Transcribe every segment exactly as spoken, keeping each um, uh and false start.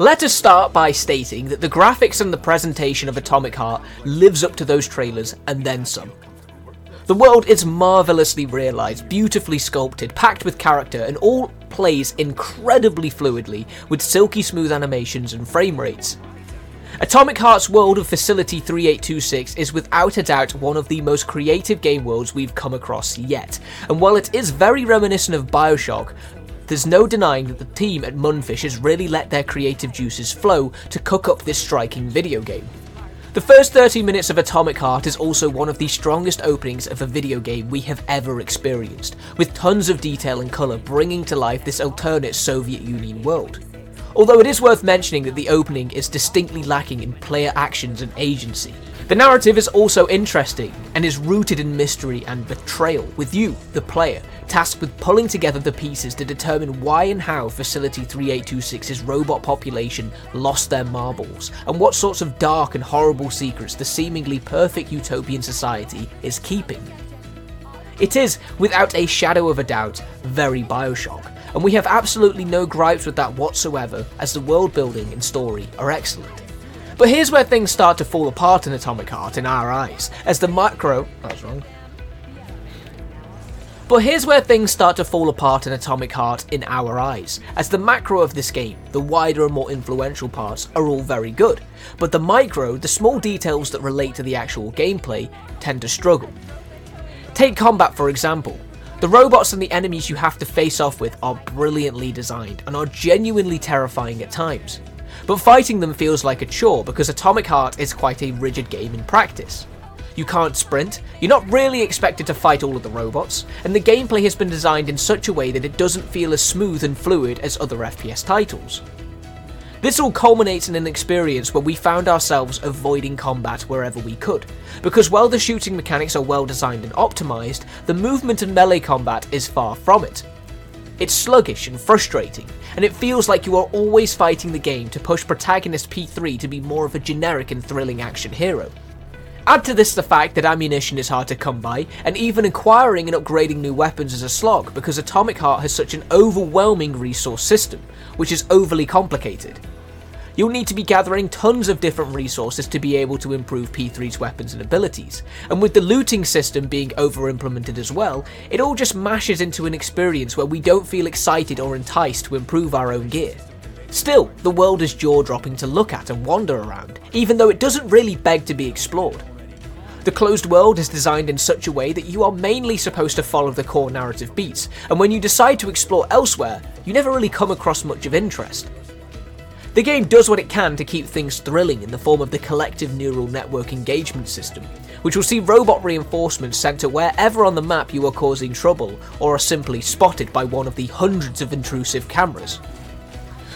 Let us start by stating that the graphics and the presentation of Atomic Heart lives up to those trailers and then some. The world is marvellously realised, beautifully sculpted, packed with character, and all plays incredibly fluidly with silky smooth animations and frame rates. Atomic Heart's world of Facility thirty-eight twenty-six is without a doubt one of the most creative game worlds we've come across yet, and while it is very reminiscent of BioShock, there's no denying that the team at Mundfish has really let their creative juices flow to cook up this striking video game. The first thirty minutes of Atomic Heart is also one of the strongest openings of a video game we have ever experienced, with tons of detail and colour bringing to life this alternate Soviet Union world. Although it is worth mentioning that the opening is distinctly lacking in player actions and agency. The narrative is also interesting, and is rooted in mystery and betrayal, with you, the player, tasked with pulling together the pieces to determine why and how Facility thirty-eight twenty-six's robot population lost their marbles, and what sorts of dark and horrible secrets the seemingly perfect utopian society is keeping. It is, without a shadow of a doubt, very BioShock, and we have absolutely no gripes with that whatsoever, as the world building and story are excellent. But here's where things start to fall apart in Atomic Heart in our eyes, as the macro... That's wrong. But here's where things start to fall apart in Atomic Heart in our eyes, as the macro of this game, the wider and more influential parts, are all very good, but the micro, the small details that relate to the actual gameplay, tend to struggle. Take combat for example. The robots and the enemies you have to face off with are brilliantly designed and are genuinely terrifying at times, but fighting them feels like a chore because Atomic Heart is quite a rigid game in practice. You can't sprint, you're not really expected to fight all of the robots, and the gameplay has been designed in such a way that it doesn't feel as smooth and fluid as other F P S titles. This all culminates in an experience where we found ourselves avoiding combat wherever we could, because while the shooting mechanics are well designed and optimised, the movement and melee combat is far from it. It's sluggish and frustrating, and it feels like you are always fighting the game to push protagonist P three to be more of a generic and thrilling action hero. Add to this the fact that ammunition is hard to come by, and even acquiring and upgrading new weapons is a slog because Atomic Heart has such an overwhelming resource system, which is overly complicated. You'll need to be gathering tons of different resources to be able to improve P three's weapons and abilities, and with the looting system being over-implemented as well, it all just mashes into an experience where we don't feel excited or enticed to improve our own gear. Still, the world is jaw-dropping to look at and wander around, even though it doesn't really beg to be explored. The closed world is designed in such a way that you are mainly supposed to follow the core narrative beats, and when you decide to explore elsewhere, you never really come across much of interest. The game does what it can to keep things thrilling in the form of the Collective Neural Network Engagement System, which will see robot reinforcements sent to wherever on the map you are causing trouble or are simply spotted by one of the hundreds of intrusive cameras.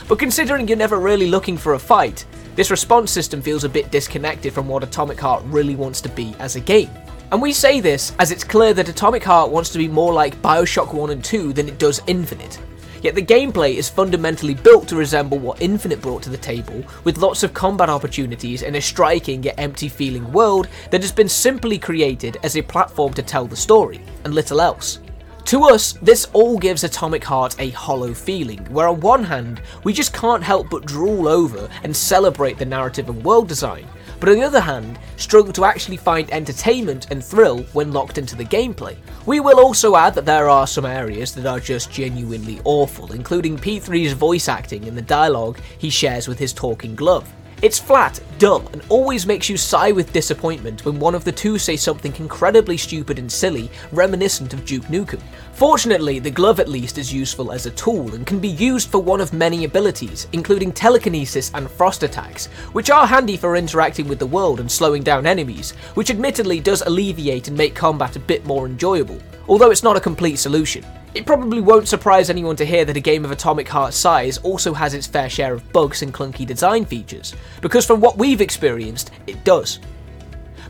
But considering you're never really looking for a fight, this response system feels a bit disconnected from what Atomic Heart really wants to be as a game. And we say this as it's clear that Atomic Heart wants to be more like BioShock one and two than it does Infinite. Yet the gameplay is fundamentally built to resemble what Infinite brought to the table, with lots of combat opportunities and a striking yet empty feeling world that has been simply created as a platform to tell the story, and little else. To us, this all gives Atomic Heart a hollow feeling, where on one hand, we just can't help but drool over and celebrate the narrative and world design, but on the other hand, struggle to actually find entertainment and thrill when locked into the gameplay. We will also add that there are some areas that are just genuinely awful, including P three's voice acting and the dialogue he shares with his talking glove. It's flat, dull, and always makes you sigh with disappointment when one of the two say something incredibly stupid and silly, reminiscent of Duke Nukem. Fortunately, the glove at least is useful as a tool and can be used for one of many abilities, including telekinesis and frost attacks, which are handy for interacting with the world and slowing down enemies, which admittedly does alleviate and make combat a bit more enjoyable, although it's not a complete solution. It probably won't surprise anyone to hear that a game of Atomic Heart's size also has its fair share of bugs and clunky design features, because from what we've experienced, it does.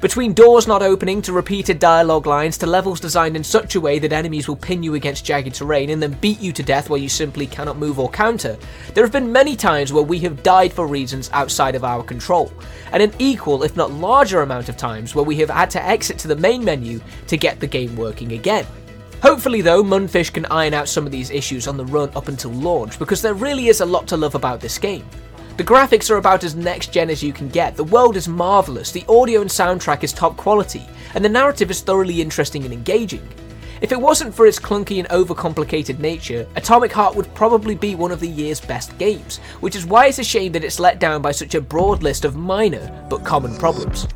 Between doors not opening to repeated dialogue lines to levels designed in such a way that enemies will pin you against jagged terrain and then beat you to death where you simply cannot move or counter, there have been many times where we have died for reasons outside of our control, and an equal if not larger amount of times where we have had to exit to the main menu to get the game working again. Hopefully though, Mundfish can iron out some of these issues on the run up until launch, because there really is a lot to love about this game. The graphics are about as next-gen as you can get, the world is marvellous, the audio and soundtrack is top quality, and the narrative is thoroughly interesting and engaging. If it wasn't for its clunky and overcomplicated nature, Atomic Heart would probably be one of the year's best games, which is why it's a shame that it's let down by such a broad list of minor, but common problems.